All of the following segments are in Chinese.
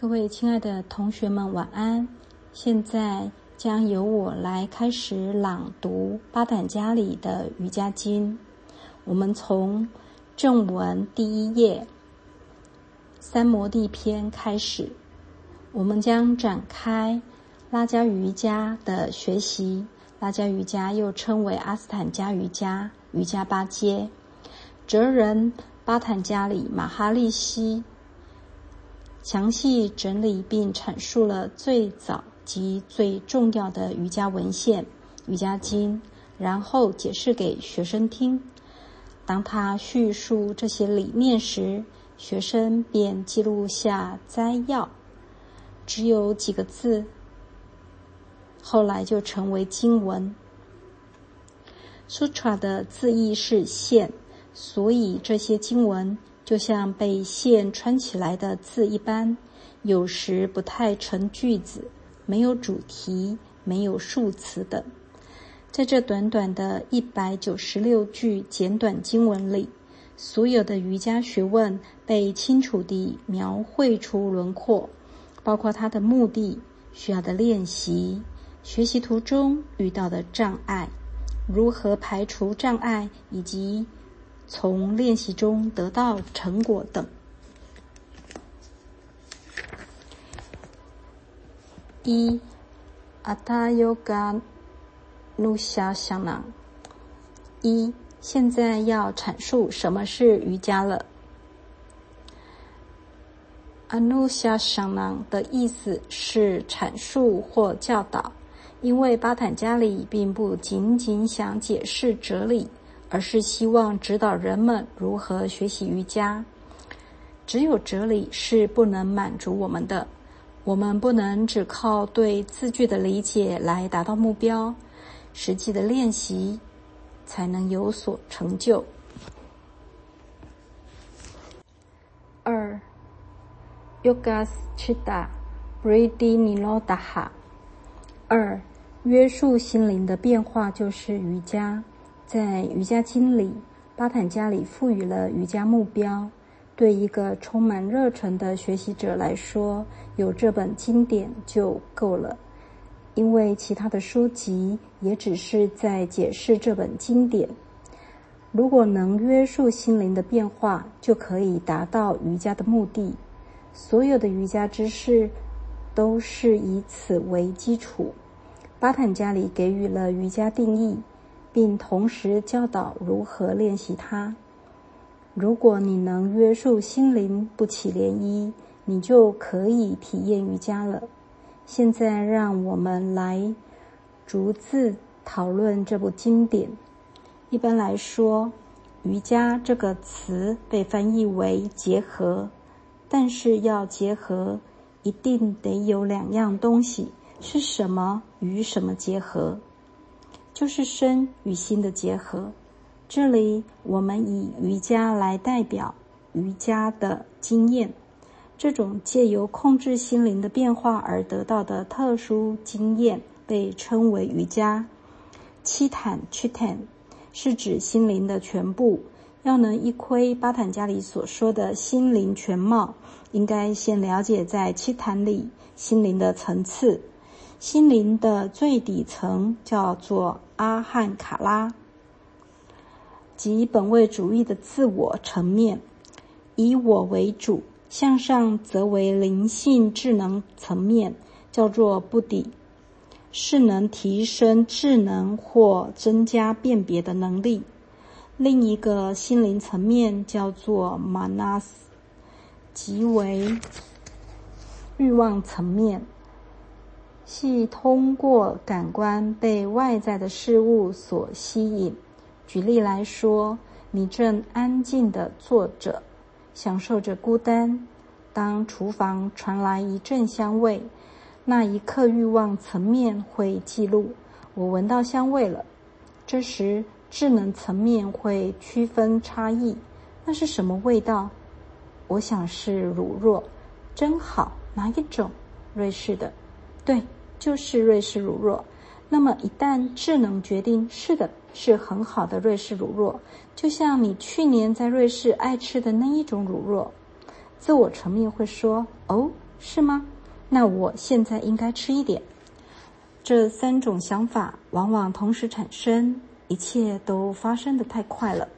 各位亲爱的同学们，晚安。现在将由我来开始朗读巴坦加里的瑜伽经。我们从正文第一页三摩地篇开始，我们将展开拉加瑜伽的学习。拉加瑜伽又称为阿斯坦加瑜伽、瑜伽八阶。哲人巴坦加里马哈利希详细整理并阐述了最早及最重要的瑜伽文献《瑜伽经》，然后解释给学生听。当他叙述这些理念时，学生便记录下摘要，只有几个字，后来就成为经文。 Sutra 的字义是线，所以这些经文就像被线穿起来的字一般，有时不太成句子，没有主题，没有数词等。在这短短的196句简短经文里，所有的瑜伽学问被清楚地描绘出轮廓，包括它的目的、需要的练习、学习途中遇到的障碍、如何排除障碍，以及从练习中得到成果等。一、阿塔尤伽努夏香囊。一、现在要阐述什么是瑜伽了。阿努夏香囊的意思是阐述或教导，因为巴坦加里并不仅仅想解释哲理，而是希望指导人们如何学习瑜伽。只有哲理是不能满足我们的，我们不能只靠对字句的理解来达到目标，实际的练习才能有所成就。二、Yoga Chitta Vritti Nirodha。 二、约束心灵的变化就是瑜伽。在瑜伽经里，巴坦加里赋予了瑜伽目标。对一个充满热忱的学习者来说，有这本经典就够了，因为其他的书籍也只是在解释这本经典。如果能约束心灵的变化，就可以达到瑜伽的目的。所有的瑜伽知识都是以此为基础。巴坦加里给予了瑜伽定义，并同时教导如何练习它。如果你能约束心灵不起涟漪，你就可以体验瑜伽了。现在让我们来逐字讨论这部经典。一般来说，瑜伽这个词被翻译为结合，但是要结合，一定得有两样东西。是什么与什么结合？就是身与心的结合。这里我们以瑜伽来代表瑜伽的经验，这种借由控制心灵的变化而得到的特殊经验被称为瑜伽。Chitan 是指心灵的全部。要能一窥巴坦加里所说的心灵全貌，应该先了解在Chitan里心灵的层次。心灵的最底层叫做阿汉卡拉，即本位主义的自我层面，以我为主；向上则为灵性智能层面，叫做布迪，是能提升智能或增加辨别的能力。另一个心灵层面叫做马纳斯，即为欲望层面，系通过感官被外在的事物所吸引。举例来说，你正安静地坐着，享受着孤单，当厨房传来一阵香味，那一刻欲望层面会记录我闻到香味了。这时智能层面会区分差异，那是什么味道？我想是乳酪。真好，哪一种？瑞士的。对，就是瑞士乳酪。那么一旦智能决定是的，是很好的瑞士乳酪，就像你去年在瑞士爱吃的那一种乳酪，自我层面会说，哦，是吗？那我现在应该吃一点。这三种想法往往同时产生，一切都发生得太快了，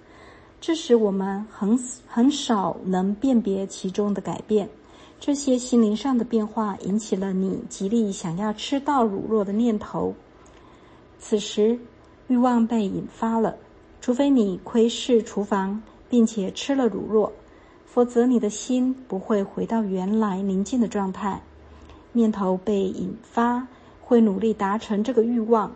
致使我们很少能辨别其中的改变。这些心灵上的变化引起了你极力想要吃到乳酪的念头，此时欲望被引发了，除非你窥视厨房并且吃了乳酪，否则你的心不会回到原来宁静的状态。念头被引发会努力达成这个欲望，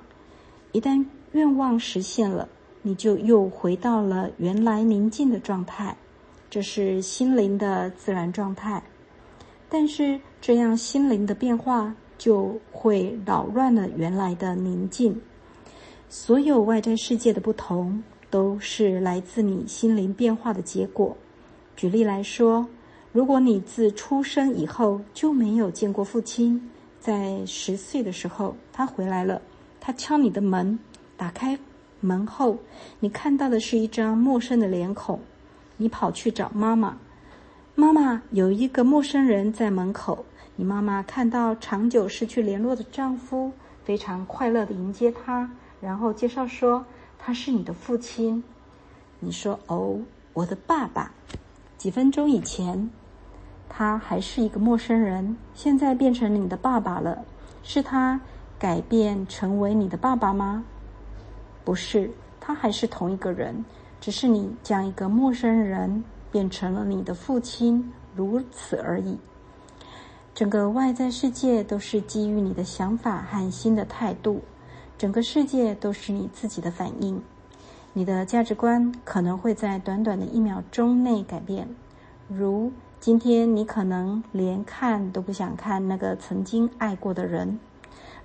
一旦愿望实现了，你就又回到了原来宁静的状态，这是心灵的自然状态。但是这样心灵的变化就会扰乱了原来的宁静。所有外在世界的不同都是来自你心灵变化的结果。举例来说，如果你自出生以后就没有见过父亲，在10岁的时候他回来了，他敲你的门，打开门后你看到的是一张陌生的脸孔，你跑去找妈妈，妈妈有一个陌生人在门口，你妈妈看到长久失去联络的丈夫，非常快乐地迎接他，然后介绍说他是你的父亲。你说，哦，我的爸爸。几分钟以前他还是一个陌生人，现在变成你的爸爸了。是他改变成为你的爸爸吗？不是，他还是同一个人，只是你将一个陌生人变成了你的父亲，如此而已。整个外在世界都是基于你的想法和新的态度，整个世界都是你自己的反应。你的价值观可能会在短短的1秒钟内改变，如今天你可能连看都不想看那个曾经爱过的人。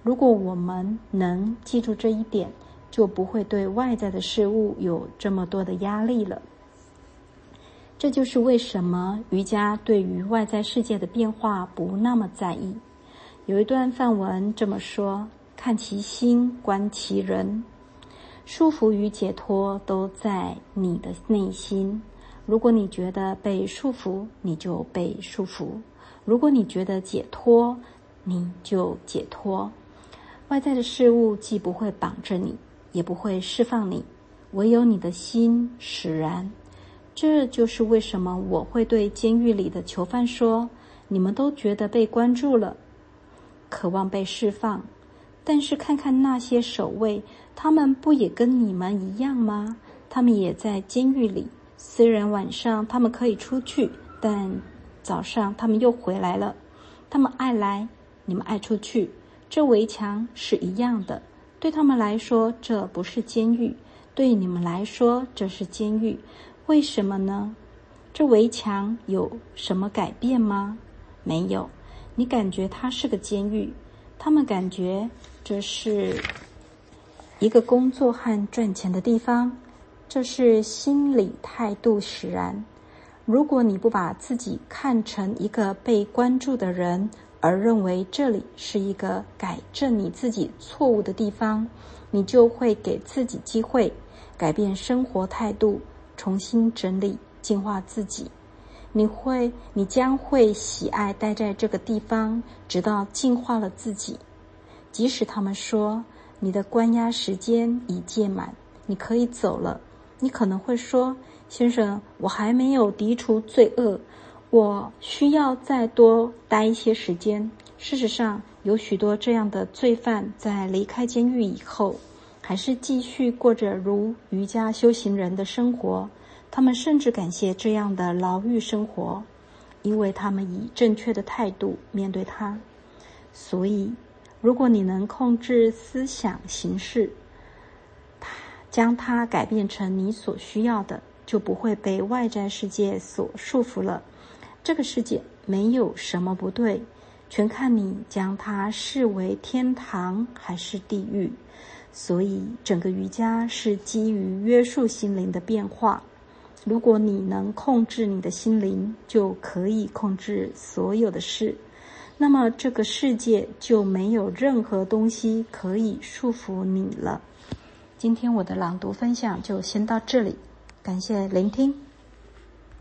如果我们能记住这一点，就不会对外在的事物有这么多的压力了。这就是为什么瑜伽对于外在世界的变化不那么在意。有一段梵文这么说：看其心，观其人。束缚与解脱都在你的内心。如果你觉得被束缚，你就被束缚；如果你觉得解脱，你就解脱。外在的事物既不会绑着你，也不会释放你，唯有你的心使然。这就是为什么我会对监狱里的囚犯说：你们都觉得被关注了，渴望被释放，但是看看那些守卫，他们不也跟你们一样吗？他们也在监狱里，虽然晚上他们可以出去，但早上他们又回来了。他们爱来，你们爱出去，这围墙是一样的。对他们来说，这不是监狱；对你们来说，这是监狱。为什么呢？这围墙有什么改变吗？没有。你感觉它是个监狱，他们感觉这是一个工作和赚钱的地方。这是心理态度使然。如果你不把自己看成一个被关注的人，而认为这里是一个改正你自己错误的地方，你就会给自己机会改变生活态度，重新整理净化自己。你将会喜爱待在这个地方，直到净化了自己。即使他们说你的关押时间已届满，你可以走了，你可能会说：先生，我还没有涤除罪恶，我需要再多待一些时间。事实上，有许多这样的罪犯在离开监狱以后，还是继续过着如瑜伽修行人的生活。他们甚至感谢这样的牢狱生活，因为他们以正确的态度面对它。所以，如果你能控制思想形式，将它改变成你所需要的，就不会被外在世界所束缚了。这个世界没有什么不对，全看你将它视为天堂还是地狱。所以整个瑜伽是基于约束心灵的变化。如果你能控制你的心灵，就可以控制所有的事，那么这个世界就没有任何东西可以束缚你了。今天我的朗读分享就先到这里，感谢聆听。